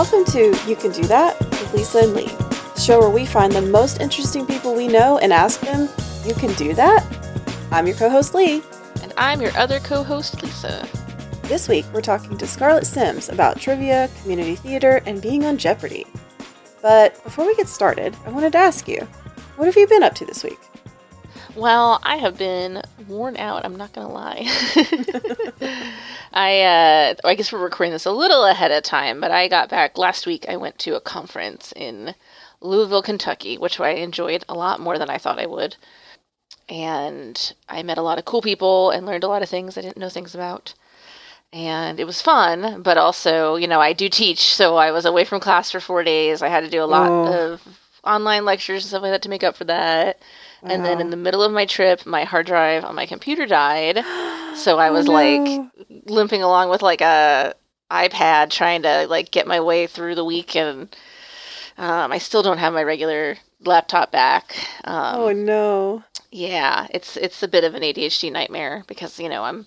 Welcome to You Can Do That with Lisa and Lee, the show where we find the most interesting people we know and ask them, you can do that? I'm your co-host Lee. And I'm your other co-host Lisa. This week we're talking to Scarlett Sims about trivia, community theater, and being on Jeopardy! But before we get started, I wanted to ask you, what have you been up to this week? Well, I have been worn out, I'm not going to lie. I guess we're recording this a little ahead of time, but I got back last week. I went to a conference in Louisville, Kentucky, which I enjoyed a lot more than I thought I would. And I met a lot of cool people and learned a lot of things I didn't know things about. And it was fun, but also, you know, I do teach, so I was away from class for 4 days. I had to do a lot of online lectures and stuff like that to make up for that. And then in the middle of my trip, my hard drive on my computer died. So I was like limping along with like a iPad trying to like get my way through the week. And I still don't have my regular laptop back. Yeah, it's a bit of an ADHD nightmare because, you know, I'm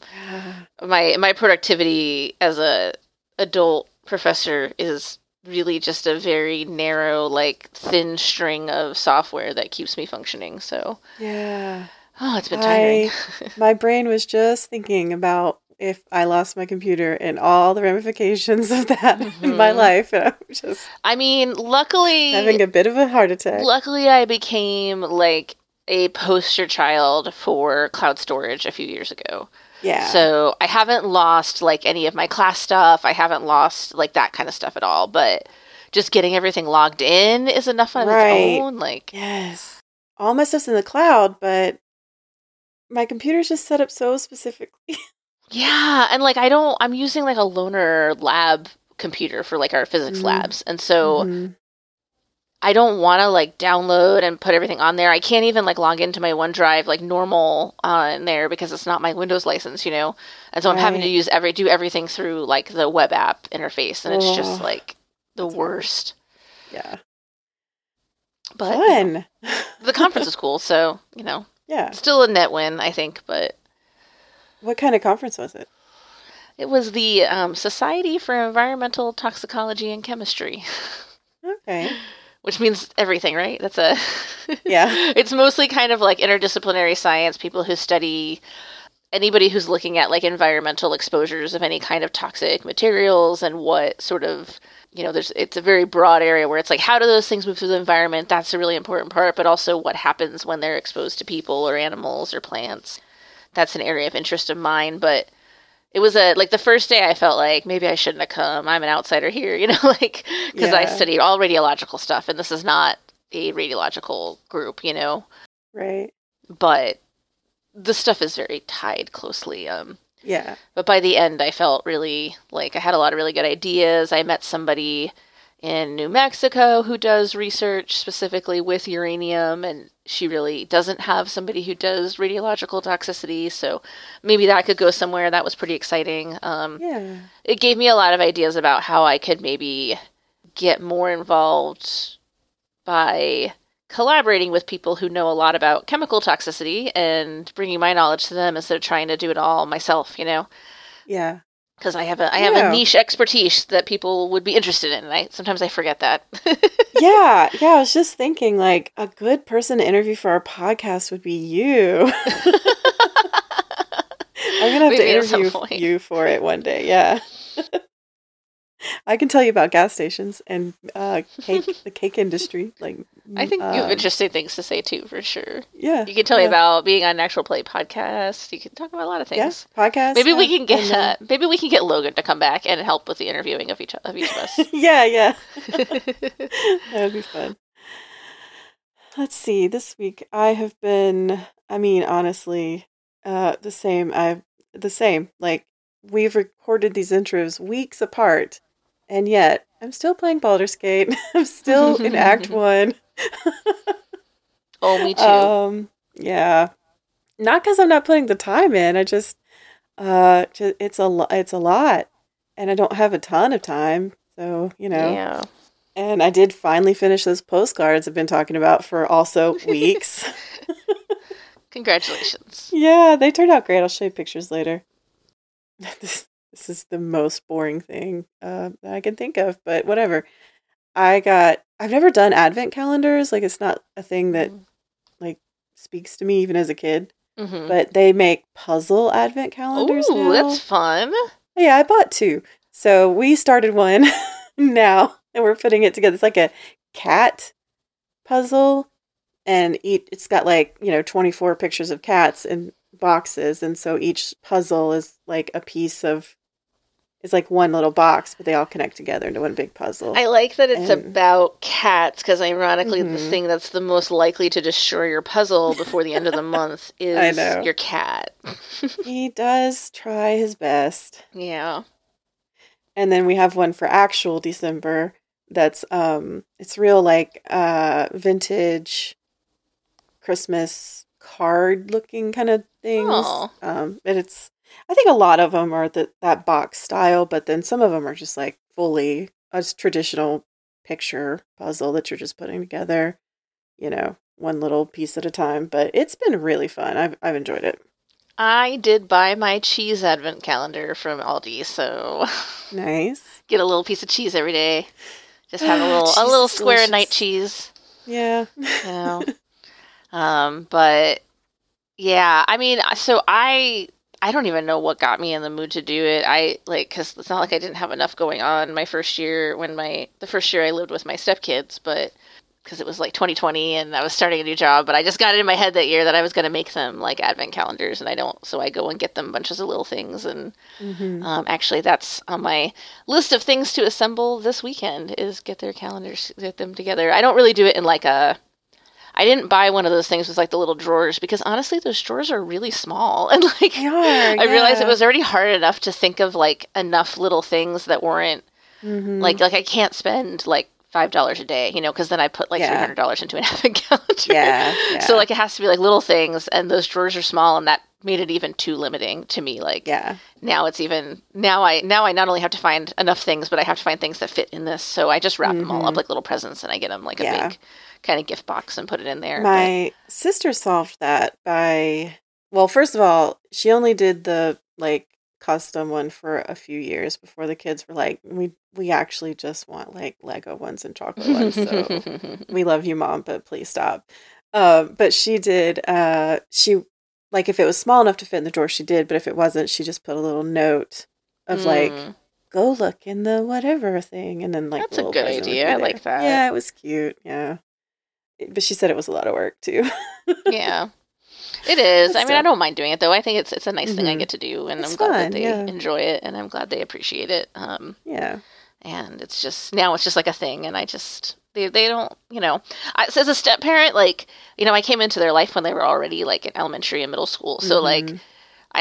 my productivity as a adult professor is really just a very narrow, like, thin string of software that keeps me functioning, so. Yeah. Oh, it's been tiring. My brain was just thinking about if I lost my computer and all the ramifications of that in my life, and I'm just... I mean, luckily... having a bit of a heart attack. Luckily, I became, like, a poster child for cloud storage a few years ago. Yeah. So I haven't lost, like, any of my class stuff. I haven't lost, like, that kind of stuff at all. But just getting everything logged in is enough on its own. Like, yes. All my stuff's in the cloud, but my computer's just set up so specifically. Yeah. And, like, I'm using, like, a loaner lab computer for, like, our physics labs. And so... I don't want to, like, download and put everything on there. I can't even, like, log into my OneDrive, like, normal on there because it's not my Windows license, you know? And so I'm having to use do everything through, like, the web app interface. And it's just, like, the worst. Yeah. But fun. You know, the conference is cool, so, you know. Yeah. Still a net win, I think, but. What kind of conference was it? It was the Society for Environmental Toxicology and Chemistry. Okay. Which means everything, right? That's a... Yeah. It's mostly kind of like interdisciplinary science, people who study anybody who's looking at like environmental exposures of any kind of toxic materials and what sort of, you know, it's a very broad area where it's like, how do those things move through the environment? That's a really important part, but also what happens when they're exposed to people or animals or plants. That's an area of interest of mine, but... It was the first day I felt like maybe I shouldn't have come. I'm an outsider here, you know, like, because I studied all radiological stuff and this is not a radiological group, you know? Right. But the stuff is very tied closely. Yeah. But by the end I felt really like I had a lot of really good ideas. I met somebody in New Mexico who does research specifically with uranium and she really doesn't have somebody who does radiological toxicity, so maybe that could go somewhere. That was pretty exciting. Yeah. It gave me a lot of ideas about how I could maybe get more involved by collaborating with people who know a lot about chemical toxicity and bringing my knowledge to them instead of trying to do it all myself, you know? Yeah. Because I have a niche expertise that people would be interested in, and sometimes I forget that. Yeah, I was just thinking, like, a good person to interview for our podcast would be you. I'm going to have to interview you for it one day, yeah. I can tell you about gas stations and the cake industry. Like, I think you have interesting things to say, too, for sure. Yeah. You can tell me about being on an actual play podcast. You can talk about a lot of things. Yeah, podcasts. Maybe we can get Logan to come back and help with the interviewing of each of us. Yeah. That would be fun. Let's see. This week I have been, I mean, honestly, the same. Like, we've recorded these intros weeks apart. And yet, I'm still playing Baldur's Gate. I'm still in Act 1. Oh, me too. Yeah. Not because I'm not putting the time in. I just, it's a lot. And I don't have a ton of time. So, you know. Yeah. And I did finally finish those postcards I've been talking about for also weeks. Congratulations. Yeah, they turned out great. I'll show you pictures later. This is the most boring thing that I can think of, but whatever. I've never done advent calendars. Like, it's not a thing that like speaks to me even as a kid. Mm-hmm. But they make puzzle advent calendars now. Ooh, that's fun. Yeah, I bought two. So we started one now, and we're putting it together. It's like a cat puzzle, and it's got 24 pictures of cats in boxes, and so each puzzle is like a piece of. It's like one little box, but they all connect together into one big puzzle. I like that it's about cats, because ironically, the thing that's the most likely to destroy your puzzle before the end of the month is your cat. He does try his best. Yeah. And then we have one for actual December that's, it's real vintage Christmas card looking kind of things. Aww. And it's, I think a lot of them are that box style, but then some of them are just like fully a traditional picture puzzle that you're just putting together, one little piece at a time. But it's been really fun. I've enjoyed it. I did buy my cheese advent calendar from Aldi, so nice. Get a little piece of cheese every day. Just have a little square delicious. Of night cheese. Yeah. But yeah, I mean, so I don't even know what got me in the mood to do it. Because it's not like I didn't have enough going on my first year the first year I lived with my stepkids, but because it was like 2020 and I was starting a new job, but I just got it in my head that year that I was going to make them like advent calendars, and I don't. So I go and get them bunches of little things. And actually that's on my list of things to assemble this weekend is get their calendars, get them together. I don't really do it in I didn't buy one of those things with the little drawers, because honestly, those drawers are really small. And I realized it was already hard enough to think of enough little things that weren't I can't spend $5 a day, because then I put $300 into an advent calendar. Yeah, yeah. So it has to be little things, and those drawers are small, and that made it even too limiting to me. Now it's even now I not only have to find enough things, but I have to find things that fit in this. So I just wrap them all up like little presents, and I get them a big kind of gift box and put it in there. My sister solved that by, well, first of all, she only did the custom one for a few years before the kids were we actually just want Lego ones and chocolate ones. So we love you, Mom, but please stop. But she did, she if it was small enough to fit in the drawer, she did. But if it wasn't, she just put a little note of go look in the whatever thing. And then that's a good idea. I like that. Yeah, it was cute. Yeah. But she said it was a lot of work too. Yeah, it is. I mean, I don't mind doing it though. I think it's a nice thing I get to do, and I'm glad that they enjoy it, and I'm glad they appreciate it. And it's just now it's just a thing, and I just they don't So as a step parent, I came into their life when they were already in elementary and middle school, so I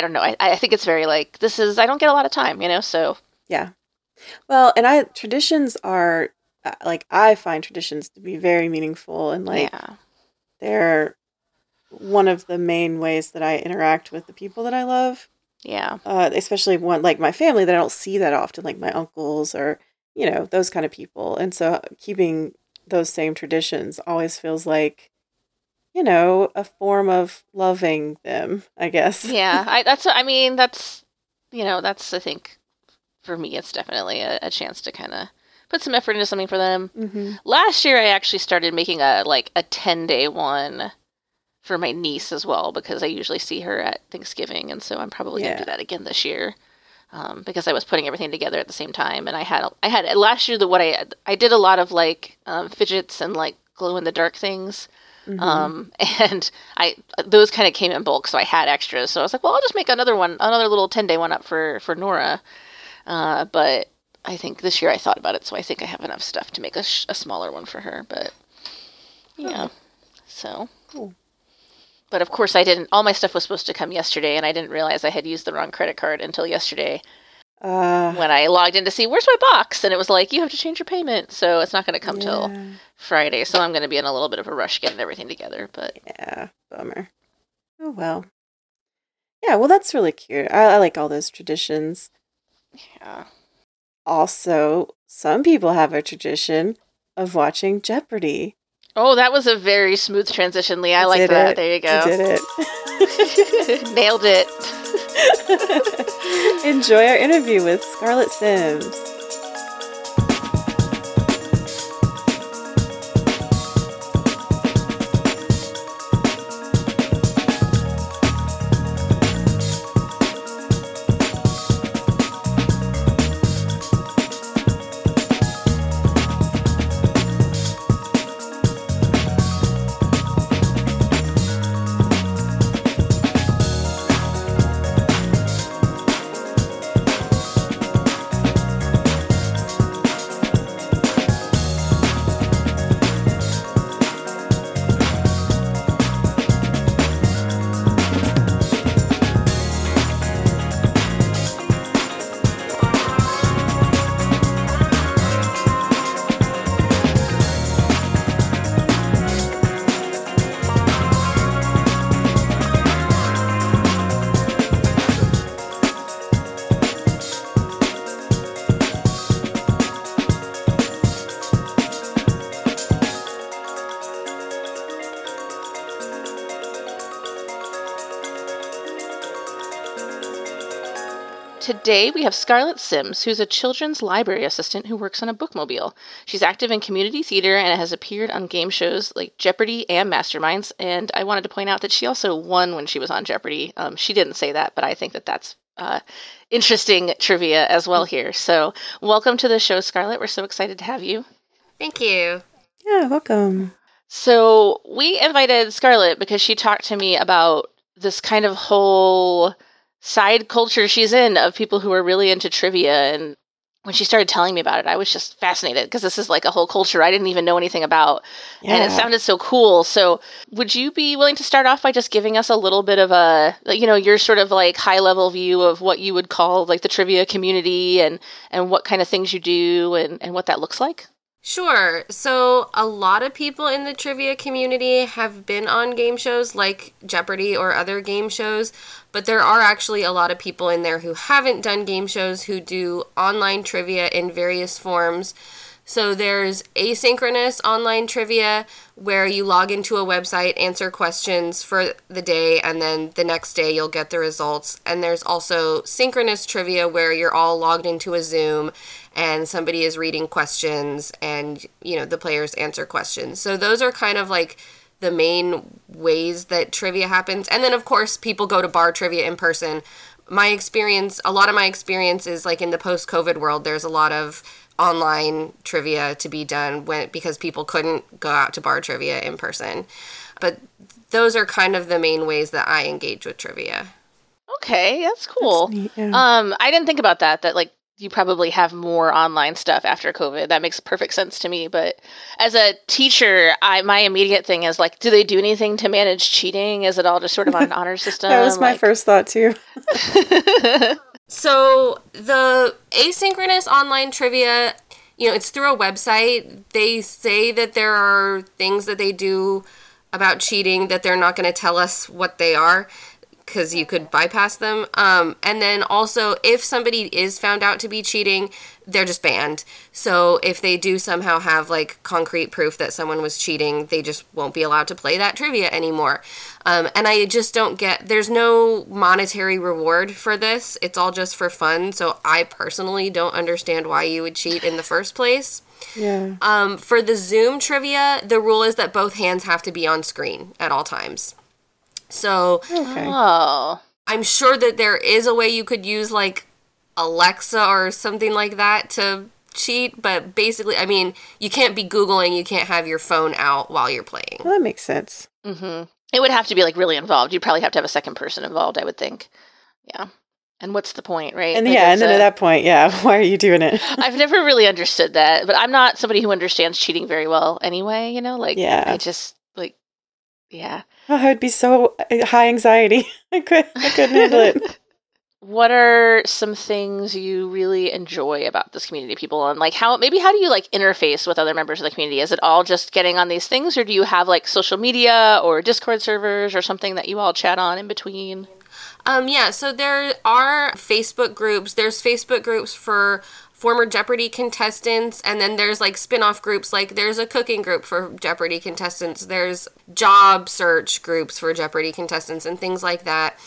don't know. I think it's very this is I don't get a lot of time, So yeah, well, and traditions are. I find traditions to be very meaningful, and they're one of the main ways that I interact with the people that I love. Yeah. Especially one my family that I don't see that often, my uncles or, those kind of people. And so keeping those same traditions always feels a form of loving them, I guess. Yeah. I think for me, it's definitely a chance to kind of put some effort into something for them. Mm-hmm. Last year, I actually started making a 10-day one for my niece as well, because I usually see her at Thanksgiving, and so I'm probably going to do that again this year, because I was putting everything together at the same time, and I had last year I did a lot of fidgets and glow in the dark things, and those kind of came in bulk, so I had extras. So I was I'll just make another little 10-day one up for Nora, but. I think this year I thought about it, so I think I have enough stuff to make a smaller one for her, but yeah. Oh. So cool. But of course I didn't, all my stuff was supposed to come yesterday, and I didn't realize I had used the wrong credit card until yesterday when I logged in to see, where's my box? And it was you have to change your payment. So it's not going to come till Friday. So I'm going to be in a little bit of a rush getting everything together, but yeah, bummer. Oh, well. Yeah. Well, that's really cute. I like all those traditions. Yeah. Also, some people have a tradition of watching Jeopardy. Oh, that was a very smooth transition, Lee. I like that. There you go. You did it. Nailed it. Enjoy our interview with Scarlett Sims. Today, we have Scarlett Sims, who's a children's library assistant who works on a bookmobile. She's active in community theater and has appeared on game shows like Jeopardy and Masterminds, and I wanted to point out that she also won when she was on Jeopardy. She didn't say that, but I think that that's interesting trivia as well here. So welcome to the show, Scarlett. We're so excited to have you. Thank you. Yeah, welcome. So we invited Scarlett because she talked to me about this kind of whole side culture she's in of people who are really into trivia. And when she started telling me about it, I was just fascinated because this is like a whole culture I didn't even know anything about. Yeah. And it sounded so cool. So would you be willing to start off by just giving us a little bit of a, you know, your sort of like high level view of what you would call like the trivia community and what kind of things you do and what that looks like? Sure. So a lot of people in the trivia community have been on game shows like Jeopardy or other game shows, but there are actually a lot of people in there who haven't done game shows who do online trivia in various forms. So there's asynchronous online trivia where you log into a website, answer questions for the day, and then the next day you'll get the results. And there's also synchronous trivia where you're all logged into a Zoom and somebody is reading questions and, you know, the players answer questions. So those are kind of like the main ways that trivia happens. And then, of course, people go to bar trivia in person. A lot of my experience is like in the post-COVID world, there's a lot of online trivia to be done because people couldn't go out to bar trivia in person. But those are kind of the main ways that I engage with trivia. Okay, that's cool. That's neat, yeah. I didn't think about that like, you probably have more online stuff after COVID. That makes perfect sense to me. But as a teacher, my immediate thing is like, do they do anything to manage cheating? Is it all just sort of on an honor system? That was my first thought too. So the asynchronous online trivia, you know, it's through a website. They say that there are things that they do about cheating that they're not going to tell us what they are, because you could bypass them. And then also, if somebody is found out to be cheating, they're just banned. So if they do somehow have, like, concrete proof that someone was cheating, they just won't be allowed to play that trivia anymore. And I just don't get... There's no monetary reward for this. It's all just for fun. So I personally don't understand why you would cheat in the first place. Yeah. For the Zoom trivia, the rule is that both hands have to be on screen at all times. So okay. I'm sure that there is a way you could use, like, Alexa or something like that to cheat. But basically, I mean, you can't be Googling. You can't have your phone out while you're playing. Well, that makes sense. Mm-hmm. It would have to be, like, really involved. You'd probably have to have a second person involved, I would think. Yeah. And what's the point, right? And like, yeah, and then at that point, yeah, why are you doing it? I've never really understood that. But I'm not somebody who understands cheating very well anyway, you know? Like, yeah. I just, like, yeah. Oh, I would be so high anxiety. I couldn't handle it. What are some things you really enjoy about this community of people? And like how do you like interface with other members of the community? Is it all just getting on these things, or do you have like social media or Discord servers or something that you all chat on in between? Yeah, so there are Facebook groups. There's Facebook groups for former Jeopardy contestants, and then there's like spin-off groups, like there's a cooking group for Jeopardy contestants, there's job search groups for Jeopardy contestants and things like that.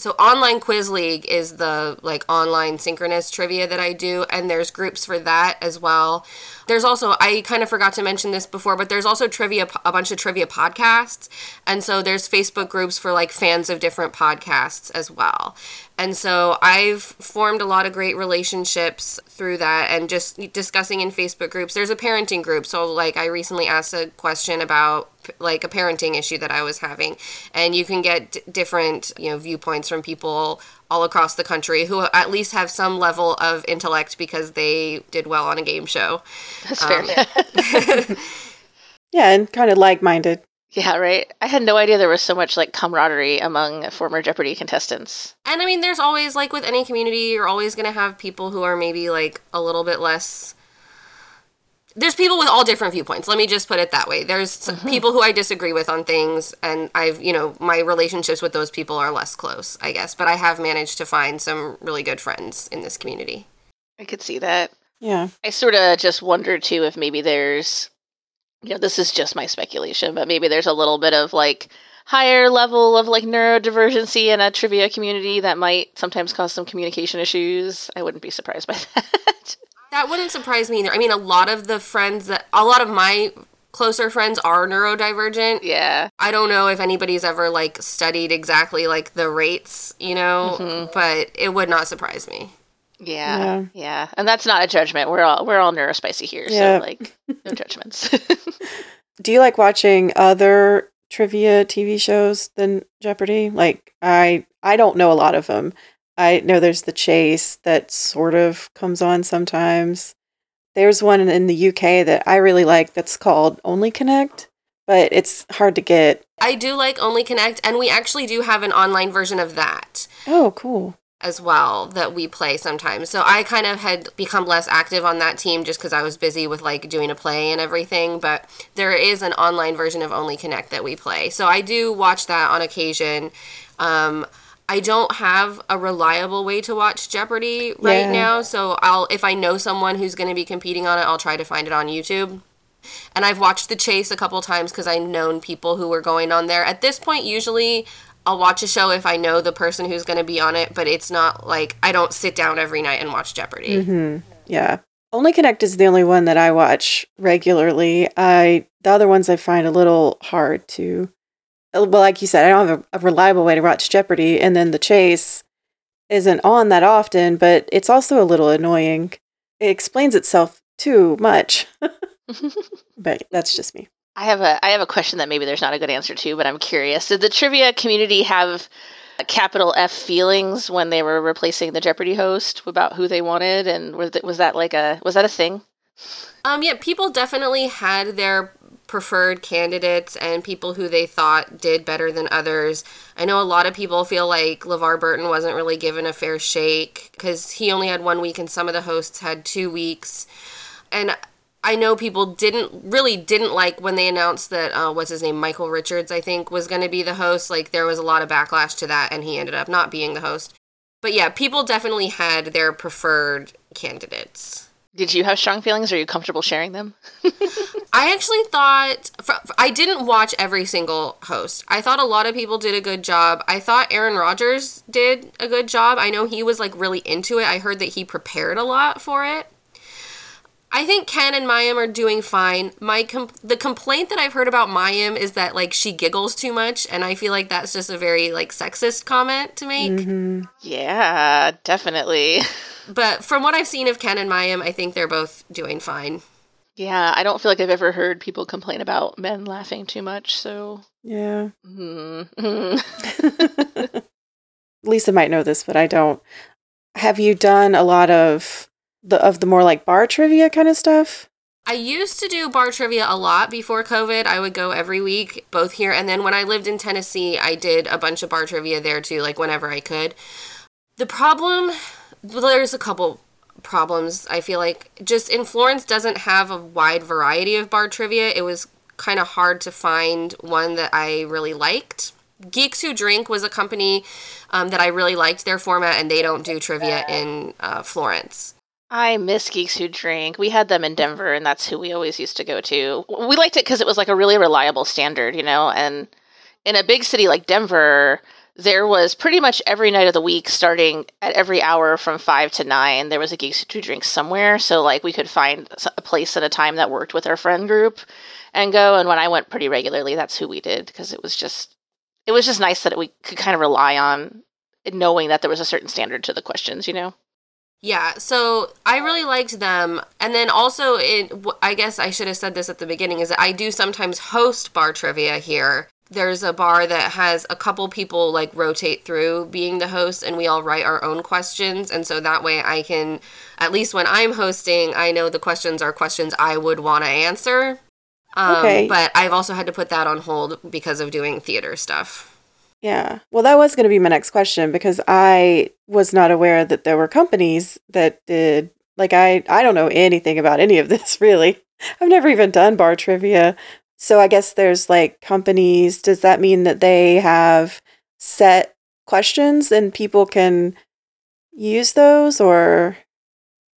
So Online Quiz League is the like online synchronous trivia that I do, and there's groups for that as well. There's also, I kind of forgot to mention this before, but there's also trivia, a bunch of trivia podcasts, and so there's Facebook groups for like fans of different podcasts as well. And so I've formed a lot of great relationships through that and just discussing in Facebook groups. There's a parenting group. So like I recently asked a question about like a parenting issue that I was having, and you can get different, you know, viewpoints from people all across the country who at least have some level of intellect because they did well on a game show. That's fair. Yeah, and kind of like-minded. Yeah, right. I had no idea there was so much like camaraderie among former Jeopardy contestants. And I mean, there's always, like with any community, you're always going to have people who are maybe like a little bit less. There's people with all different viewpoints. Let me just put it that way. There's people who I disagree with on things, and I've, you know, my relationships with those people are less close, I guess. But I have managed to find some really good friends in this community. I could see that. Yeah. I sort of just wonder too if maybe there's, you know, this is just my speculation, but maybe there's a little bit of like higher level of like neurodivergency in a trivia community that might sometimes cause some communication issues. I wouldn't be surprised by that. That wouldn't surprise me either. I mean, a lot of my closer friends are neurodivergent. Yeah. I don't know if anybody's ever like studied exactly like the rates, you know, but it would not surprise me. Yeah. And that's not a judgment. We're all neurospicy here, so like no judgments. Do you like watching other trivia TV shows than Jeopardy? Like I don't know a lot of them. I know there's The Chase that sort of comes on sometimes. There's one in the UK that I really like that's called Only Connect, but it's hard to get. I do like Only Connect, and we actually do have an online version of that. Oh, cool. As well, that we play sometimes. So I kind of had become less active on that team just because I was busy with like doing a play and everything, but there is an online version of Only Connect that we play. So I do watch that on occasion. I don't have a reliable way to watch Jeopardy right now, so if I know someone who's going to be competing on it, I'll try to find it on YouTube. And I've watched The Chase a couple times because I've known people who were going on there. At this point, usually I'll watch a show if I know the person who's going to be on it, but it's not like I don't sit down every night and watch Jeopardy. Mm-hmm. Yeah. Only Connect is the only one that I watch regularly. The other ones I find a little hard to. Well, like you said, I don't have a reliable way to watch Jeopardy, and then The Chase isn't on that often, but it's also a little annoying. It explains itself too much. But that's just me. I have a question that maybe there's not a good answer to, but I'm curious. Did the trivia community have capital F feelings when they were replacing the Jeopardy host about who they wanted, and was that a thing? Yeah, people definitely had their preferred candidates and people who they thought did better than others. I know a lot of people feel like LeVar Burton wasn't really given a fair shake because he only had 1 week and some of the hosts had 2 weeks. And I know people didn't like when they announced that, what's his name, Michael Richards, I think, was going to be the host. Like, there was a lot of backlash to that, and he ended up not being the host. But yeah, people definitely had their preferred candidates. Did you have strong feelings? Are you comfortable sharing them? I actually thought, I didn't watch every single host. I thought a lot of people did a good job. I thought Aaron Rodgers did a good job. I know he was like really into it. I heard that he prepared a lot for it. I think Ken and Mayim are doing fine. The complaint that I've heard about Mayim is that, like, she giggles too much, and I feel like that's just a very, like, sexist comment to make. Mm-hmm. Yeah, definitely. But from what I've seen of Ken and Mayim, I think they're both doing fine. Yeah, I don't feel like I've ever heard people complain about men laughing too much, so. Yeah. Mm-hmm. Lisa might know this, but I don't. Have you done a lot of the more like bar trivia kind of stuff? I used to do bar trivia a lot before COVID. I would go every week, both here and then when I lived in Tennessee, I did a bunch of bar trivia there too, like whenever I could. There's a couple problems, I feel like. Just in Florence doesn't have a wide variety of bar trivia. It was kind of hard to find one that I really liked. Geeks Who Drink was a company that I really liked their format, and they don't do trivia in Florence. I miss Geeks Who Drink. We had them in Denver, and that's who we always used to go to. We liked it because it was like a really reliable standard, you know? And in a big city like Denver, there was pretty much every night of the week, starting at every hour from 5 to 9, there was a Geeks Who Drink somewhere. So, like, we could find a place and a time that worked with our friend group and go. And when I went pretty regularly, that's who we did, because it was just nice that we could kind of rely on knowing that there was a certain standard to the questions, you know? Yeah, so I really liked them. And then also, I guess I should have said this at the beginning, is that I do sometimes host bar trivia here. There's a bar that has a couple people, like, rotate through being the host, and we all write our own questions. And so that way I can, at least when I'm hosting, I know the questions are questions I would want to answer. Okay. But I've also had to put that on hold because of doing theater stuff. Yeah. Well, that was going to be my next question, because I was not aware that there were companies that did, like, I don't know anything about any of this, really. I've never even done bar trivia. So I guess there's, like, companies. Does that mean that they have set questions and people can use those, or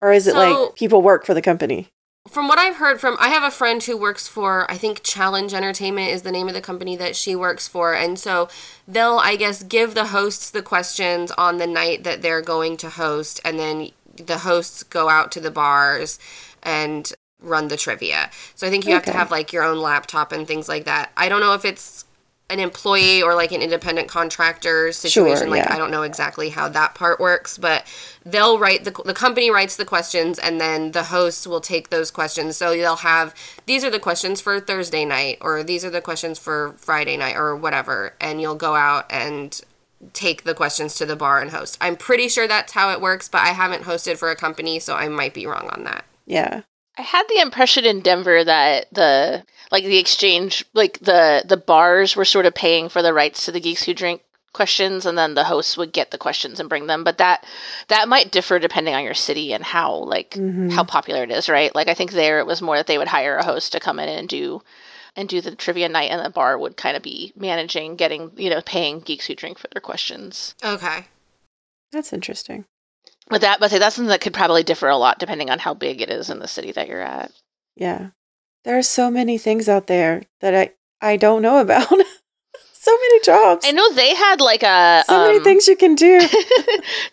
is it, like, people work for the company? From what I've heard I have a friend who works for, I think, Challenge Entertainment is the name of the company that she works for. And so they'll, I guess, give the hosts the questions on the night that they're going to host, and then the hosts go out to the bars and run the trivia. So I think you have to have, like, your own laptop and things like that. I don't know if it's an employee or, like, an independent contractor situation. Sure, like, yeah. I don't know exactly how that part works, but they'll write the company writes the questions, and then the hosts will take those questions. So they'll have, these are the questions for Thursday night, or these are the questions for Friday night, or whatever. And you'll go out and take the questions to the bar and host. I'm pretty sure that's how it works, but I haven't hosted for a company, so I might be wrong on that. Yeah. I had the impression in Denver that the exchange, like, the bars were sort of paying for the rights to the Geeks Who Drink questions, and then the hosts would get the questions and bring them. But that might differ depending on your city and how, like, how popular it is, right? Like, I think there it was more that they would hire a host to come in and do the trivia night, and the bar would kind of be managing, getting, you know, paying Geeks Who Drink for their questions. Okay. That's interesting. But that's something that could probably differ a lot depending on how big it is in the city that you're at. Yeah. There are so many things out there that I don't know about. So many jobs. I know they had, like, a... So many things you can do.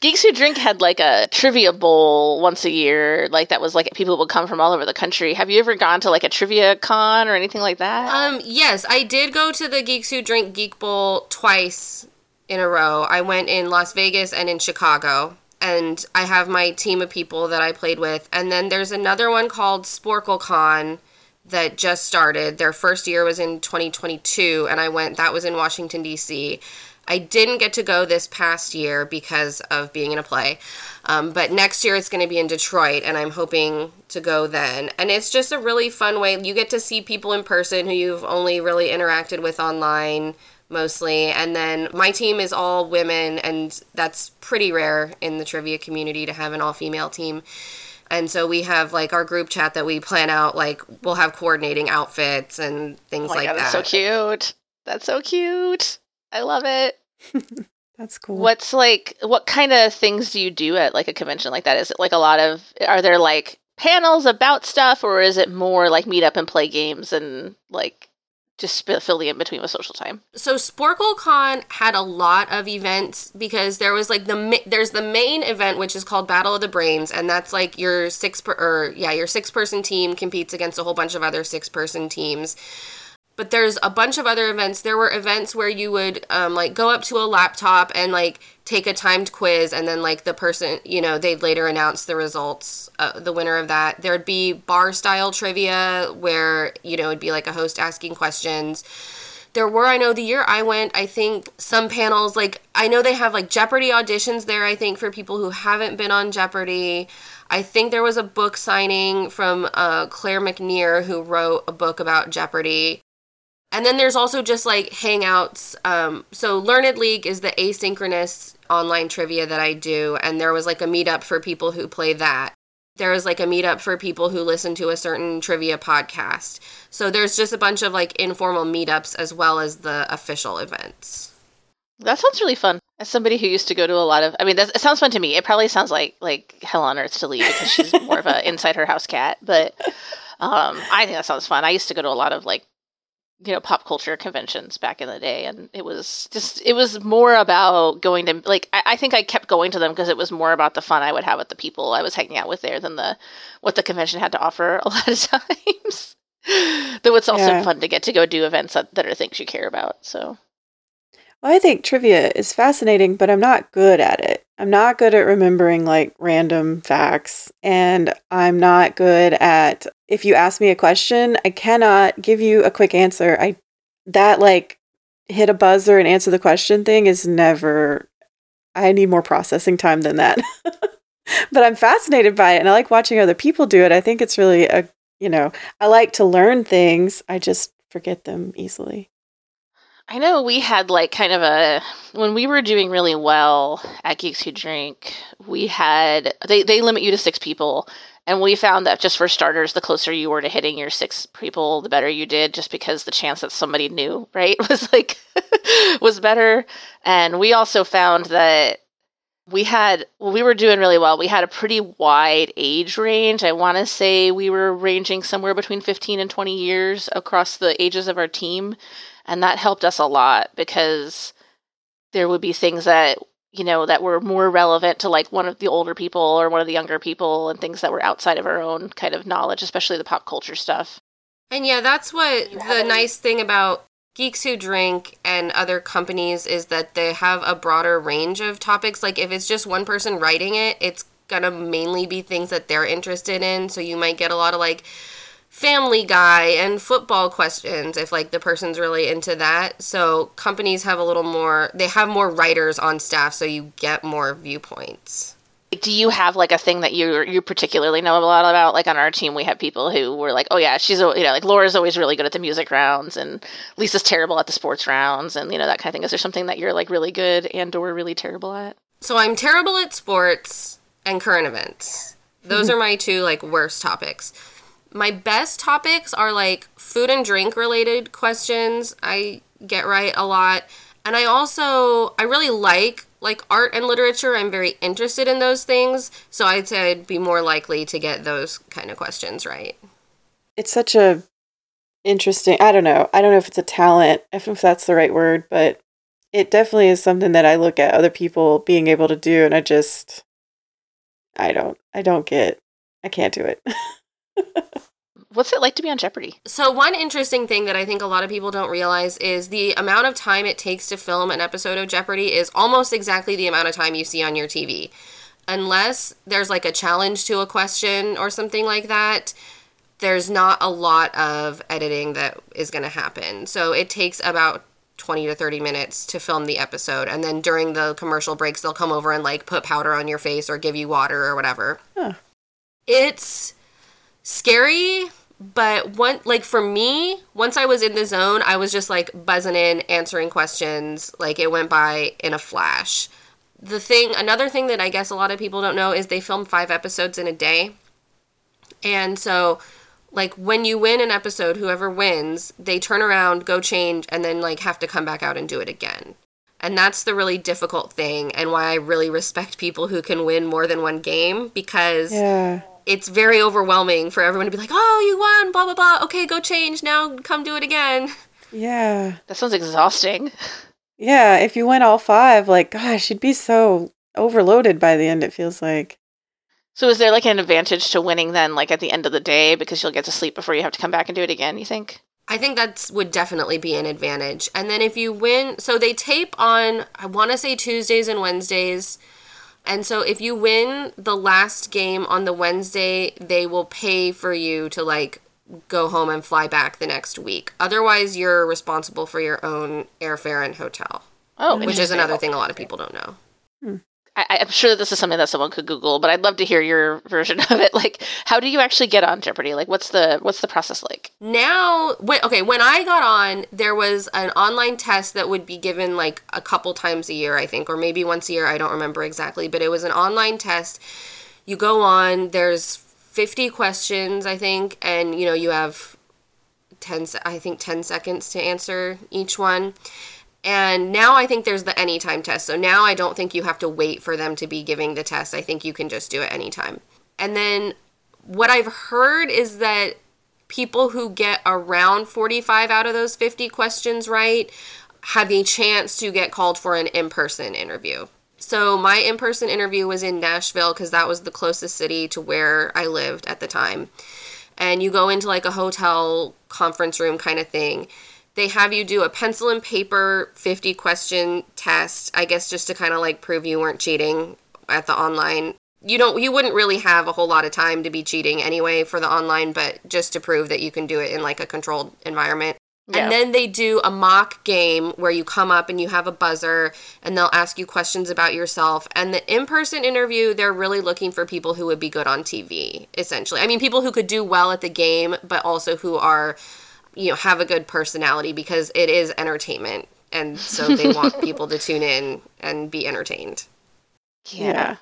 Geeks Who Drink had, like, a trivia bowl once a year. Like, that was, like, people would come from all over the country. Have you ever gone to, like, a trivia con or anything like that? Yes, I did go to the Geeks Who Drink Geek Bowl twice in a row. I went in Las Vegas and in Chicago. And I have my team of people that I played with. And then there's another one called SporkleCon that just started. Their first year was in 2022, and I went. That was in Washington, D.C. I didn't get to go this past year because of being in a play. But next year it's going to be in Detroit, and I'm hoping to go then. And it's just a really fun way. You get to see people in person who you've only really interacted with online, mostly. And then my team is all women, and that's pretty rare in the trivia community to have an all-female team. And so we have, like, our group chat that we plan out, like, we'll have coordinating outfits and things like that. That's so cute. I love it. That's cool. What kind of things do you do at, like, a convention like that? Is it, like, are there, like, panels about stuff, or is it more, like, meet up and play games and, like, just fill the in-between with social time? So SporkleCon had a lot of events, because there was, like, there's the main event, which is called Battle of the Brains, and that's, like, your six-person team competes against a whole bunch of other six-person teams. But there's a bunch of other events. There were events where you would, like, go up to a laptop and, like, take a timed quiz, and then, like, the person, you know, they'd later announce the results, the winner of that. There'd be bar-style trivia where, you know, it'd be, like, a host asking questions. There were, I know the year I went, I think some panels, like, I know they have, like, Jeopardy auditions there, I think, for people who haven't been on Jeopardy. I think there was a book signing from Claire McNear, who wrote a book about Jeopardy. And then there's also just, like, hangouts. So Learned League is the asynchronous online trivia that I do, and there was, like, a meetup for people who play that. There was, like, a meetup for people who listen to a certain trivia podcast. So there's just a bunch of, like, informal meetups as well as the official events. That sounds really fun. As somebody who used to go to a lot of... I mean, it sounds fun to me. It probably sounds like hell on earth to Lee, because she's more of an inside-her-house cat, but I think that sounds fun. I used to go to a lot of, like, you know, pop culture conventions back in the day. And it was just, it was more about going to, like, I think I kept going to them because it was more about the fun I would have with the people I was hanging out with there than the, what the convention had to offer a lot of times. Though it's also fun to get to go do events that are things you care about. So. Well, I think trivia is fascinating, but I'm not good at it. I'm not good at remembering like random facts, and I'm not good at, if you ask me a question, I cannot give you a quick answer. That like hit a buzzer and answer the question thing is never, I need more processing time than that. But I'm fascinated by it, and I like watching other people do it. I think it's really I like to learn things. I just forget them easily. I know we had like kind of when we were doing really well at Geeks Who Drink, we had, they limit you to 6 people. And we found that just for starters, the closer you were to hitting your 6 people, the better you did, just because the chance that somebody knew, right, was like, was better. And we also found that we were doing really well. We had a pretty wide age range. I want to say we were ranging somewhere between 15 and 20 years across the ages of our team. And that helped us a lot, because there would be things that, you know, that were more relevant to like one of the older people or one of the younger people, and things that were outside of our own kind of knowledge, especially the pop culture stuff. And yeah, that's what the nice thing about Geeks Who Drink and other companies is that they have a broader range of topics. Like if it's just one person writing it, it's going to mainly be things that they're interested in. So you might get a lot of like Family Guy and football questions if like the person's really into that. So companies have more writers on staff, so you get more viewpoints. Do you have like a thing that you particularly know a lot about? Like on our team, we have people who were like, oh yeah, she's, you know, like Laura's always really good at the music rounds, and Lisa's terrible at the sports rounds, and you know, that kind of thing. Is there something that you're like really good and or really terrible at? So I'm terrible at sports and current events. Those are my two like worst topics. My best topics are, like, food and drink-related questions I get right a lot. And I really like, art and literature. I'm very interested in those things. So I'd say I'd be more likely to get those kind of questions right. It's such a interesting, I don't know if it's a talent, if that's the right word, but it definitely is something that I look at other people being able to do, and I can't do it. What's it like to be on Jeopardy? So one interesting thing that I think a lot of people don't realize is the amount of time it takes to film an episode of Jeopardy is almost exactly the amount of time you see on your TV. Unless there's like a challenge to a question or something like that, there's not a lot of editing that is going to happen. So it takes about 20 to 30 minutes to film the episode. And then during the commercial breaks, they'll come over and like put powder on your face or give you water or whatever. Huh. It's scary, but once I was in the zone, I was just like buzzing in, answering questions. Like it went by in a flash. Another thing that I guess a lot of people don't know is they film 5 episodes in a day. And so like when you win an episode, whoever wins, they turn around, go change, and then like have to come back out and do it again. And that's the really difficult thing, and why I really respect people who can win more than one game, because it's very overwhelming for everyone to be like, oh, you won, blah, blah, blah. Okay, go change. Now come do it again. Yeah. That sounds exhausting. Yeah. If you win all 5, like, gosh, you'd be so overloaded by the end, it feels like. So is there like an advantage to winning then, like at the end of the day, because you'll get to sleep before you have to come back and do it again, you think? I think that would definitely be an advantage. And then if you win, so they tape on, I want to say Tuesdays and Wednesdays. And so if you win the last game on the Wednesday, they will pay for you to, like, go home and fly back the next week. Otherwise, you're responsible for your own airfare and hotel, which is another thing a lot of people don't know. Hmm. I'm sure that this is something that someone could Google, but I'd love to hear your version of it. Like, how do you actually get on Jeopardy? Like, what's the process like? Now, when I got on, there was an online test that would be given like a couple times a year, I think, or maybe once a year. I don't remember exactly, but it was an online test. You go on, there's 50 questions, I think, and, you know, you have 10 seconds to answer each one. And now I think there's the anytime test. So now I don't think you have to wait for them to be giving the test. I think you can just do it anytime. And then what I've heard is that people who get around 45 out of those 50 questions right have a chance to get called for an in-person interview. So my in-person interview was in Nashville because that was the closest city to where I lived at the time. And you go into like a hotel conference room kind of thing. They have you do a pencil and paper 50 question test, I guess just to kind of like prove you weren't cheating at the online. You wouldn't really have a whole lot of time to be cheating anyway for the online, but just to prove that you can do it in like a controlled environment. Yeah. And then they do a mock game where you come up and you have a buzzer and they'll ask you questions about yourself. And the in-person interview, they're really looking for people who would be good on TV, essentially. I mean, people who could do well at the game, but also who are, you know, have a good personality because it is entertainment. And so they want people to tune in and be entertained. Yeah.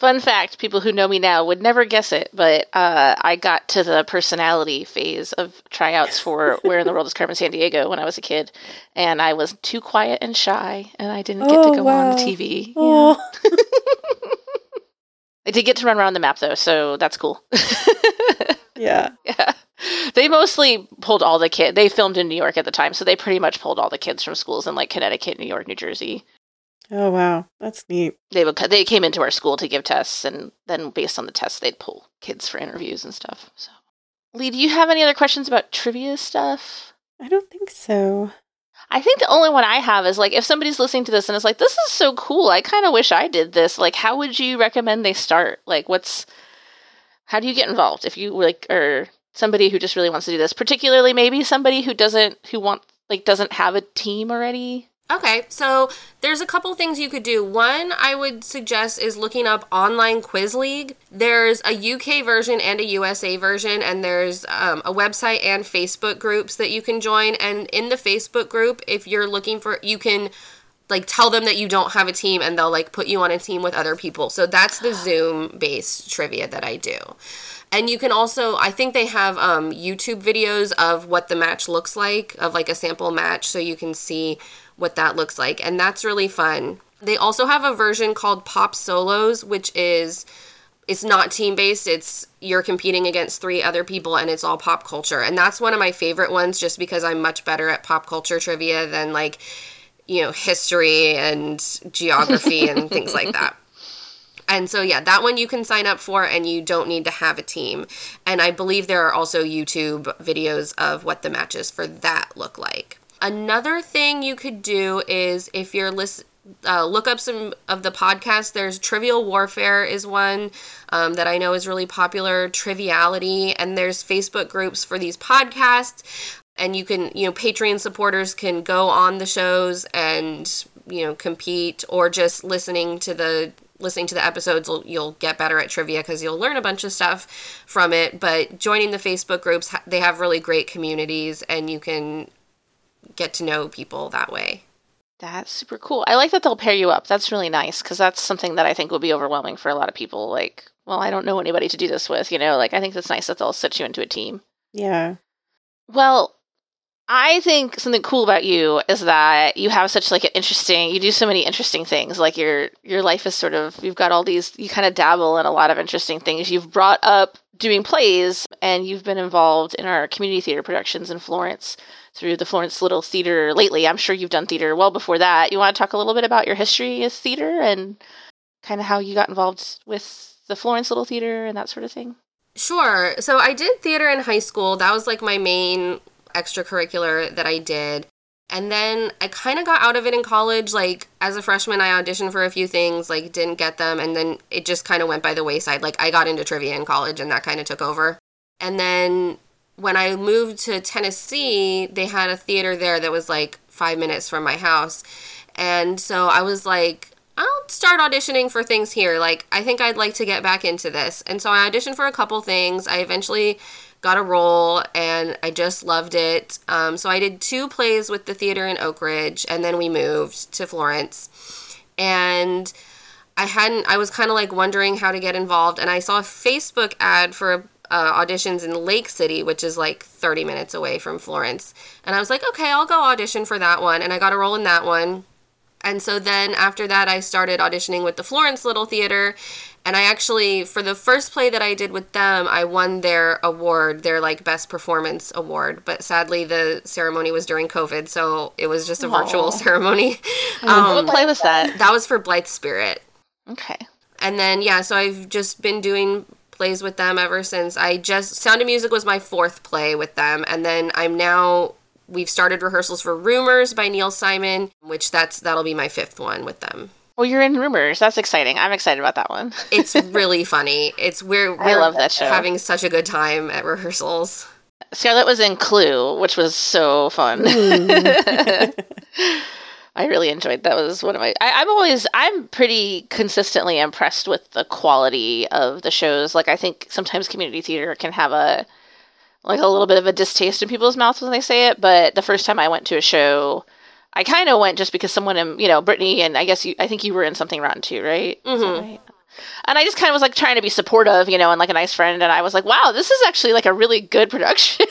Fun fact, people who know me now would never guess it, but I got to the personality phase of tryouts for Where in the World Is Carmen Sandiego when I was a kid, and I was too quiet and shy, and I didn't get to go on TV. Oh. Yeah. I did get to run around the map, though, so that's cool. Yeah. Yeah. They mostly pulled all the kids. They filmed in New York at the time, so they pretty much pulled all the kids from schools in, like, Connecticut, New York, New Jersey. Oh, wow. That's neat. They came into our school to give tests, and then based on the tests, they'd pull kids for interviews and stuff. So, Lee, do you have any other questions about trivia stuff? I don't think so. I think the only one I have is, like, if somebody's listening to this and is like, this is so cool, I kind of wish I did this. Like, how would you recommend they start? Like, how do you get involved? If you, like, are somebody who just really wants to do this, particularly maybe somebody who doesn't have a team already. Okay, so there's a couple things you could do. One I would suggest is looking up Online Quiz League. There's a UK version and a USA version, and there's a website and Facebook groups that you can join. And in the Facebook group, if you're looking for, you can like tell them that you don't have a team, and they'll like put you on a team with other people. So that's the Zoom-based trivia that I do. And you can also, I think they have YouTube videos of what the match looks like, of like a sample match, so you can see what that looks like. And that's really fun. They also have a version called Pop Solos, which is, it's not team-based. It's you're competing against three other people, and it's all pop culture. And that's one of my favorite ones just because I'm much better at pop culture trivia than, like, you know, history and geography and things like that. And so, yeah, that one you can sign up for, and you don't need to have a team. And I believe there are also YouTube videos of what the matches for that look like. Another thing you could do is if you're look up some of the podcasts. There's Trivial Warfare is one that I know is really popular, Triviality, and there's Facebook groups for these podcasts. And you can, you know, Patreon supporters can go on the shows and, you know, compete, or just listening to the episodes, you'll get better at trivia because you'll learn a bunch of stuff from it. But joining the Facebook groups, they have really great communities, and you can get to know people that way. That's super cool. I like that they'll pair you up. That's really nice, because that's something that I think will be overwhelming for a lot of people. Like, well, I don't know anybody to do this with, you know? Like, I think that's nice that they'll set you into a team. Yeah. Well, I think something cool about you is that you have such, like, an interesting... You do so many interesting things. Like, your life is sort of... You've got all these... You kind of dabble in a lot of interesting things. You've brought up doing plays, and you've been involved in our community theater productions in Florence through the Florence Little Theater lately. I'm sure you've done theater well before that. You want to talk a little bit about your history as theater and kind of how you got involved with the Florence Little Theater and that sort of thing? Sure. So I did theater in high school. That was like my main extracurricular that I did. And then I kind of got out of it in college. Like, as a freshman, I auditioned for a few things, like, didn't get them. And then it just kind of went by the wayside. Like, I got into trivia in college, and that kind of took over. And then when I moved to Tennessee, they had a theater there that was like 5 minutes from my house. And so I was like, I'll start auditioning for things here. Like, I think I'd like to get back into this. And so I auditioned for a couple things. I eventually got a role, and I just loved it. So I did 2 plays with the theater in Oak Ridge, and then we moved to Florence. And I was kind of like wondering how to get involved. And I saw a Facebook ad for auditions in Lake City, which is like 30 minutes away from Florence. And I was like, okay, I'll go audition for that one. And I got a role in that one. And so then after that, I started auditioning with the Florence Little Theater. And I actually, for the first play that I did with them, I won their award, their like best performance award. But sadly, the ceremony was during COVID, so it was just a virtual ceremony. What play was that? That was for Blithe Spirit. Okay. And then, yeah, so I've just been doing plays with them ever since. Sound of Music was my fourth play with them. And then we've started rehearsals for Rumors by Neil Simon, which that'll be my fifth one with them. Well, you're in Rumors. That's exciting. I'm excited about that one. It's really funny. I love that show. Having such a good time at rehearsals. Scarlett was in Clue, which was so fun. I really enjoyed. That was one of my. I'm pretty consistently impressed with the quality of the shows. Like, I think sometimes community theater can have a little bit of a distaste in people's mouths when they say it. But the first time I went to a show, I kind of went just because someone, Brittany, and I guess I think you were in Something Rotten too, right? Mm-hmm. Right? And I just kind of was like trying to be supportive, and like a nice friend. And I was like, wow, this is actually like a really good production.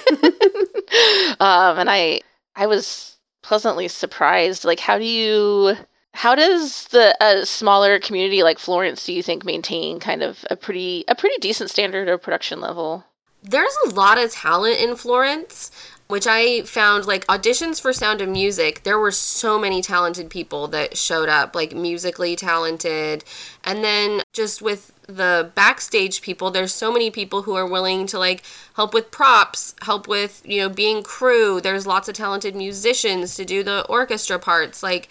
And I was pleasantly surprised. Like, how does the smaller community like Florence, do you think, maintain kind of a pretty decent standard or production level? There's a lot of talent in Florence, which I found, like, auditions for Sound of Music, there were so many talented people that showed up, like, musically talented. And then just with the backstage people, there's so many people who are willing to, like, help with props, help with, being crew. There's lots of talented musicians to do the orchestra parts, like...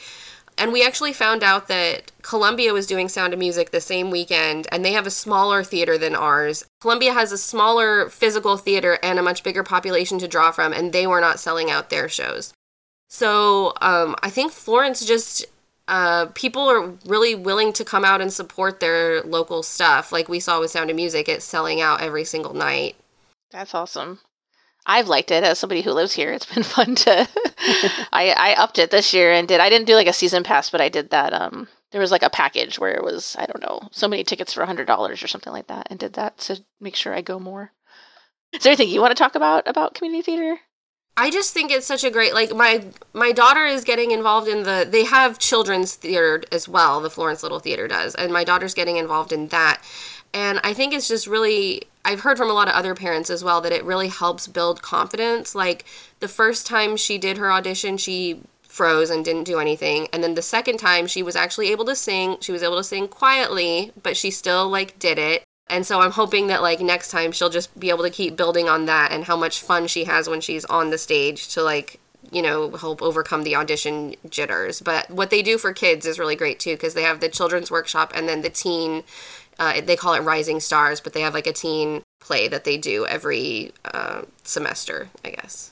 And we actually found out that Columbia was doing Sound of Music the same weekend, and they have a smaller theater than ours. Columbia has a smaller physical theater and a much bigger population to draw from, and they were not selling out their shows. So I think Florence just, people are really willing to come out and support their local stuff. Like we saw with Sound of Music, it's selling out every single night. That's awesome. I've liked it as somebody who lives here. It's been fun to. I upped it this year and I didn't do like a season pass, but I did that. There was like a package where it was, I don't know, so many tickets for $100 or something like that, and did that to make sure I go more. Is there anything you want to talk about community theater? I just think it's such a great, like, my daughter is getting involved in they have children's theater as well. The Florence Little Theater does, and my daughter's getting involved in that. And I think it's just really, I've heard from a lot of other parents as well that it really helps build confidence. Like, the first time she did her audition, she froze and didn't do anything. And then the second time, she was actually able to sing. She was able to sing quietly, but she still, like, did it. And so I'm hoping that, like, next time she'll just be able to keep building on that and how much fun she has when she's on the stage to, like, help overcome the audition jitters. But what they do for kids is really great, too, because they have the children's workshop and then the teen they call it Rising Stars, but they have, like, a teen play that they do every semester, I guess.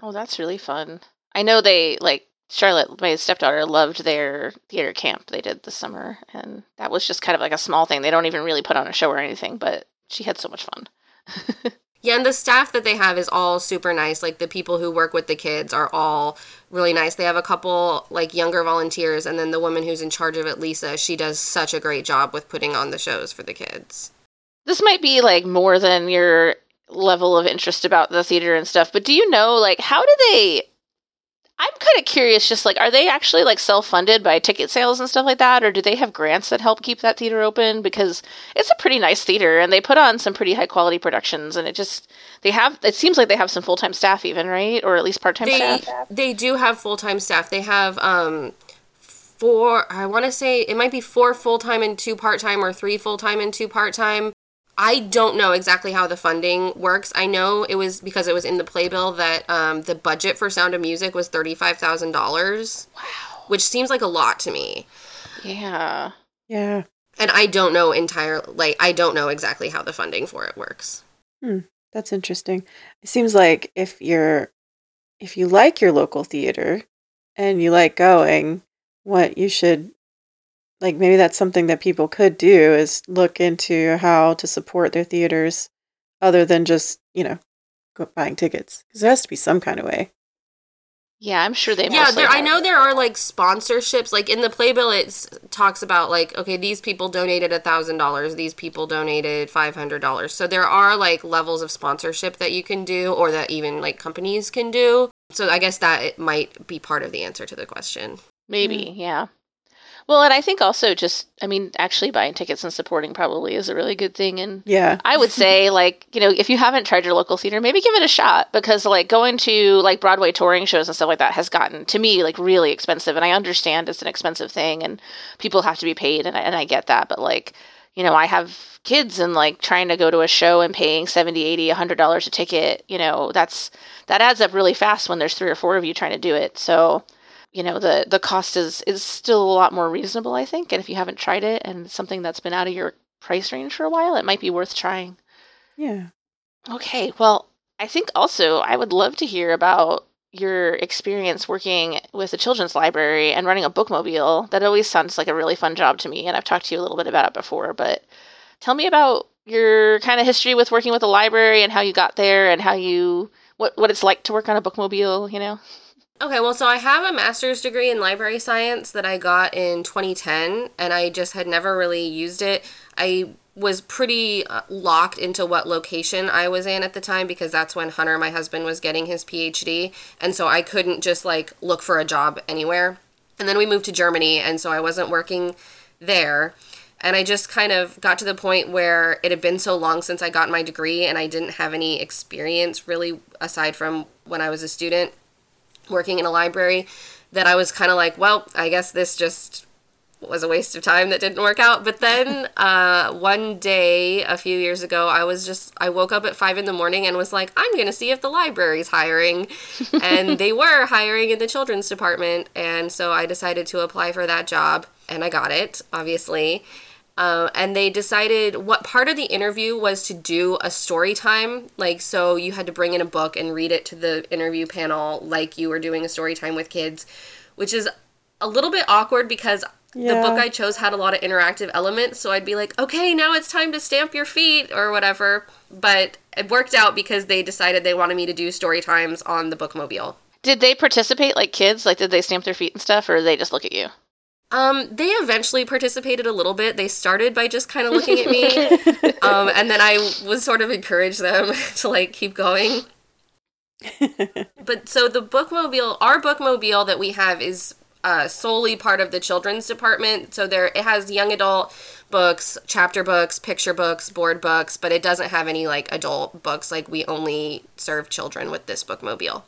Oh, that's really fun. I know they, like, Charlotte, my stepdaughter, loved their theater camp they did this summer, and that was just kind of, like, a small thing. They don't even really put on a show or anything, but she had so much fun. Yeah, and the staff that they have is all super nice. Like, the people who work with the kids are all really nice. They have a couple, like, younger volunteers, and then the woman who's in charge of it, Lisa, she does such a great job with putting on the shows for the kids. This might be, like, more than your level of interest about the theater and stuff, but do you know, like, how do they... I'm kind of curious, just, like, are they actually, like, self-funded by ticket sales and stuff like that? Or do they have grants that help keep that theater open? Because it's a pretty nice theater, and they put on some pretty high-quality productions, and it seems like they have some full-time staff even, right? Or at least part-time staff? They do have full-time staff. They have 4, I want to say it might be 4 full-time and 2 part-time, or 3 full-time and 2 part-time. I don't know exactly how the funding works. I know it was because it was in the playbill that the budget for Sound of Music was $35,000. Wow. Which seems like a lot to me. Yeah. Yeah. And I don't know entirely, like, I don't know exactly how the funding for it works. That's interesting. It seems like if you like your local theater and you like going, what you should... Like, maybe that's something that people could do is look into how to support their theaters other than just, buying tickets. Because there has to be some kind of way. Yeah, I'm sure they must. Yeah, I know there are, like, sponsorships. Like, in the playbill, it talks about, like, okay, these people donated $1,000. These people donated $500. So there are, like, levels of sponsorship that you can do or that even, like, companies can do. So I guess that it might be part of the answer to the question. Maybe, yeah. Well, and I think also just, I mean, actually buying tickets and supporting probably is a really good thing. And yeah, I would say, like, you know, if you haven't tried your local theater, maybe give it a shot, because like going to like Broadway touring shows and stuff like that has gotten to me like really expensive. And I understand it's an expensive thing and people have to be paid. And I get that. But like, you know, I have kids and like trying to go to a show and paying $70, $80, $100 a ticket, you know, that adds up really fast when there's three or four of you trying to do it. So, you know, the cost is still a lot more reasonable, I think. And if you haven't tried it and something that's been out of your price range for a while, it might be worth trying. Yeah. Okay. Well, I think also I would love to hear about your experience working with a children's library and running a bookmobile. That always sounds like a really fun job to me. And I've talked to you a little bit about it before, but tell me about your kind of history with working with a library and how you got there and how you, what it's like to work on a bookmobile, you know? Okay, well, so I have a master's degree in library science that I got in 2010, and I just had never really used it. I was pretty locked into what location I was in at the time, because that's when Hunter, my husband, was getting his PhD, and so I couldn't just, like, look for a job anywhere. And then we moved to Germany, and so I wasn't working there. And I just kind of got to the point where it had been so long since I got my degree, and I didn't have any experience, really, aside from when I was a student working in a library, that I was kind of like, well, I guess this just was a waste of time that didn't work out. But then one day a few years ago, I woke up at 5 a.m. and was like, I'm going to see if the library's hiring. And they were hiring in the children's department. And so I decided to apply for that job, and I got it, obviously. And they decided what part of the interview was to do a story time. Like, so you had to bring in a book and read it to the interview panel like you were doing a story time with kids, which is a little bit awkward because the book I chose had a lot of interactive elements. So I'd be like, okay, now it's time to stamp your feet or whatever. But it worked out because they decided they wanted me to do story times on the bookmobile. Did they participate like kids? Like, did they stamp their feet and stuff, or did they just look at you? They eventually participated a little bit. They started by just kind of looking at me, and then I was sort of encouraged them to, like, keep going. But so the bookmobile, our bookmobile that we have is solely part of the children's department. So there, it has young adult books, chapter books, picture books, board books, but it doesn't have any, like, adult books. Like, we only serve children with this bookmobile.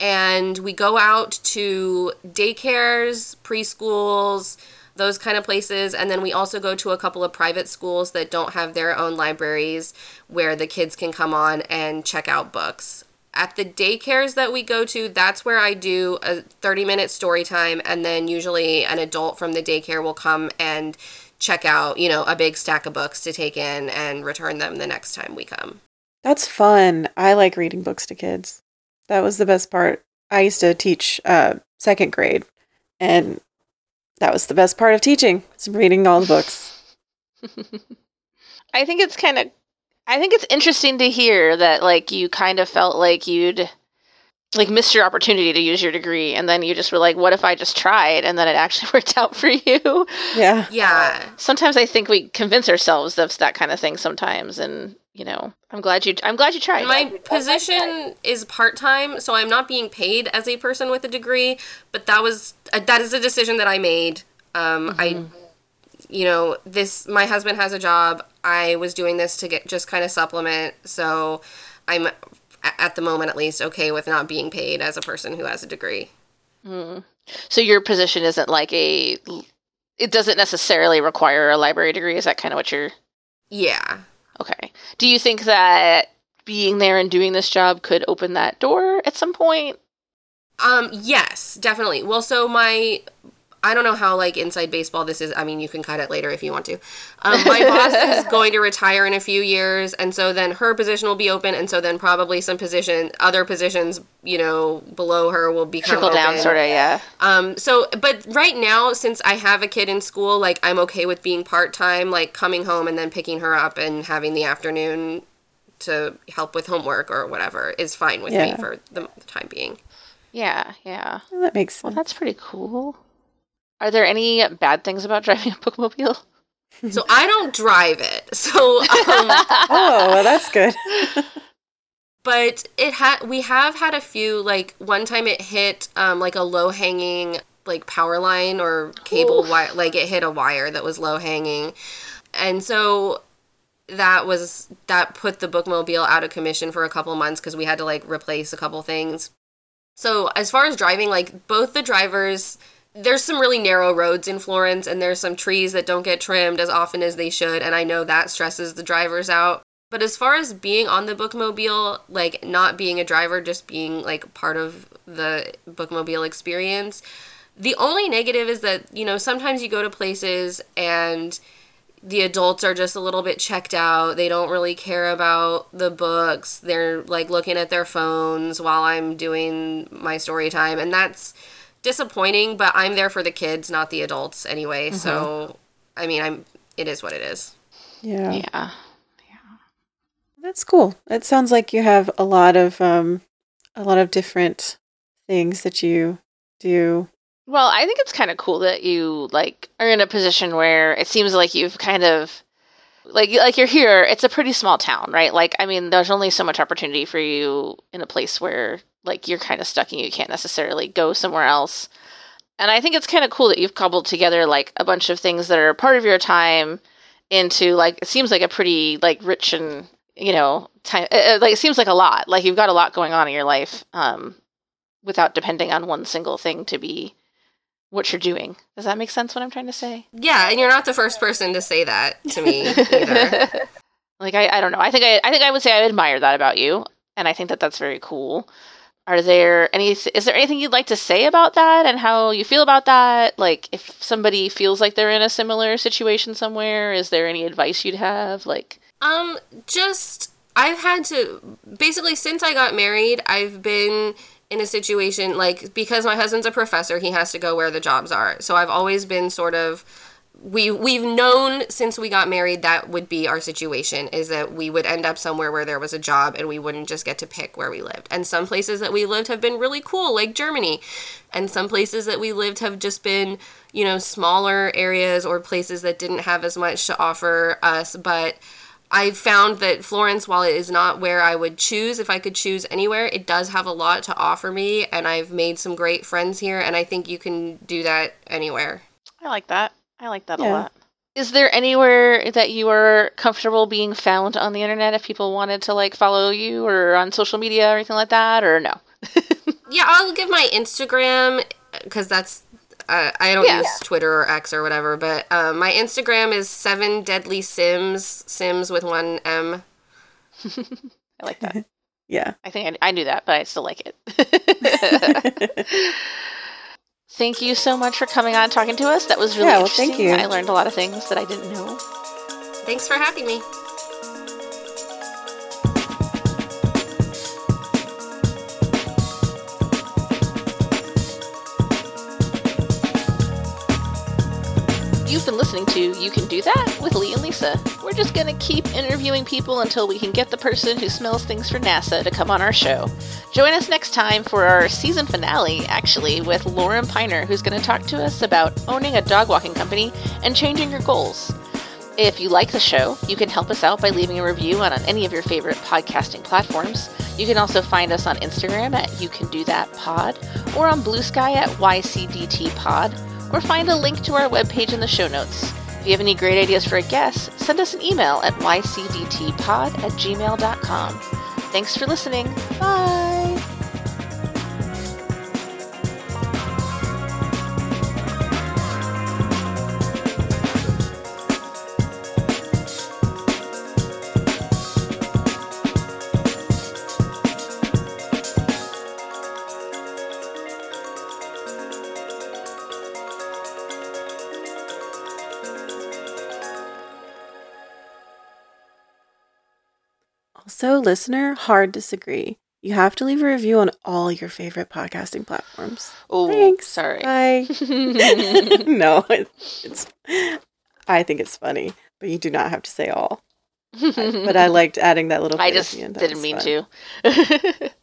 And we go out to daycares, preschools, those kind of places. And then we also go to a couple of private schools that don't have their own libraries where the kids can come on and check out books. At the daycares that we go to, that's where I do a 30-minute story time. And then usually an adult from the daycare will come and check out, you know, a big stack of books to take in and return them the next time we come. That's fun. I like reading books to kids. That was the best part. I used to teach second grade, and that was the best part of teaching, is reading all the books. I think it's interesting to hear that, like, you kind of felt like you'd, like, missed your opportunity to use your degree, and then you just were like, what if I just tried, and then it actually worked out for you? Yeah. Yeah. Sometimes I think we convince ourselves of that kind of thing sometimes, and you know, I'm glad you tried. My position is part-time, so I'm not being paid as a person with a degree, but that is a decision that I made. My husband has a job. I was doing this to just kind of supplement, so I'm, at the moment at least, okay with not being paid as a person who has a degree. Mm. So your position isn't like it doesn't necessarily require a library degree. Is that kind of what you're... Yeah. Okay. Do you think that being there and doing this job could open that door at some point? Yes, definitely. Well, so I don't know how, like, inside baseball this is. I mean, you can cut it later if you want to. My boss is going to retire in a few years, and so then her position will be open, and so then probably other positions, you know, below her will become trickle open. Down, sort of, yeah. So, but right now, since I have a kid in school, like, I'm okay with being part-time, like, coming home and then picking her up and having the afternoon to help with homework or whatever is fine with me for the time being. Yeah, yeah. Well, that makes sense. Well, that's pretty cool. Are there any bad things about driving a bookmobile? So I don't drive it. So oh, well, that's good. But we have had a few, like, one time it hit like a low hanging like power line or cable wire, like it hit a wire that was low hanging. And so that put the bookmobile out of commission for a couple months because we had to like replace a couple things. So as far as driving, like both the drivers, there's some really narrow roads in Florence and there's some trees that don't get trimmed as often as they should. And I know that stresses the drivers out. But as far as being on the bookmobile, like not being a driver, just being like part of the bookmobile experience, the only negative is that, you know, sometimes you go to places and the adults are just a little bit checked out. They don't really care about the books. They're like looking at their phones while I'm doing my story time. And that's disappointing, but I'm there for the kids, not the adults anyway. Mm-hmm. So, I mean, it is what it is. Yeah. Yeah. That's cool. It sounds like you have a lot of different things that you do. Well, I think it's kind of cool that you like are in a position where it seems like you've kind of like you're here. It's a pretty small town, right? Like, I mean, there's only so much opportunity for you in a place where like you're kind of stuck and you can't necessarily go somewhere else. And I think it's kind of cool that you've cobbled together like a bunch of things that are part of your time into like it seems like a pretty like rich and you know, time, like it seems like a lot, like you've got a lot going on in your life without depending on one single thing to be what you're doing. Does that make sense what I'm trying to say? Yeah, and you're not the first person to say that to me either. Like, I don't know. I think I would say I admire that about you, and I think that that's very cool. Is there anything you'd like to say about that and how you feel about that? Like, if somebody feels like they're in a similar situation somewhere, is there any advice you'd have? Like... I've had to, basically since I got married, I've been in a situation, like, because my husband's a professor, he has to go where the jobs are. So I've always been sort of, we've known since we got married that would be our situation, is that we would end up somewhere where there was a job and we wouldn't just get to pick where we lived. And some places that we lived have been really cool, like Germany. And some places that we lived have just been, you know, smaller areas or places that didn't have as much to offer us, but... I found that Florence, while it is not where I would choose, if I could choose anywhere, it does have a lot to offer me, and I've made some great friends here, and I think you can do that anywhere. I like that. Yeah. A lot. Is there anywhere that you are comfortable being found on the internet if people wanted to, like, follow you or on social media or anything like that, or no? Yeah, I'll give my Instagram, because that's... I don't use Twitter or X or whatever, but my Instagram is @sevendeadlysims, Sims with one M. I like that. Yeah. I think I knew that, but I still like it. Thank you so much for coming on and talking to us. That was really interesting. Thank you. I learned a lot of things that I didn't know. Thanks for having me. You've been listening to You Can Do That with Lee and Lisa. We're just going to keep interviewing people until we can get the person who smells things for NASA to come on our show. Join us next time for our season finale, actually, with Lauren Piner, who's going to talk to us about owning a dog walking company and changing your goals. If you like the show, you can help us out by leaving a review on any of your favorite podcasting platforms. You can also find us on Instagram at YouCanDoThatPod or on Blue Sky at ycdtpod.bsky.social. Or find a link to our webpage in the show notes. If you have any great ideas for a guest, send us an email at ycdtpod@gmail.com. Thanks for listening. Bye! So, listener, hard disagree. You have to leave a review on all your favorite podcasting platforms. Oh, thanks. Sorry. Bye. No, it's. I think it's funny, but you do not have to say all. But I liked adding that little bit at the end. I just didn't mean to.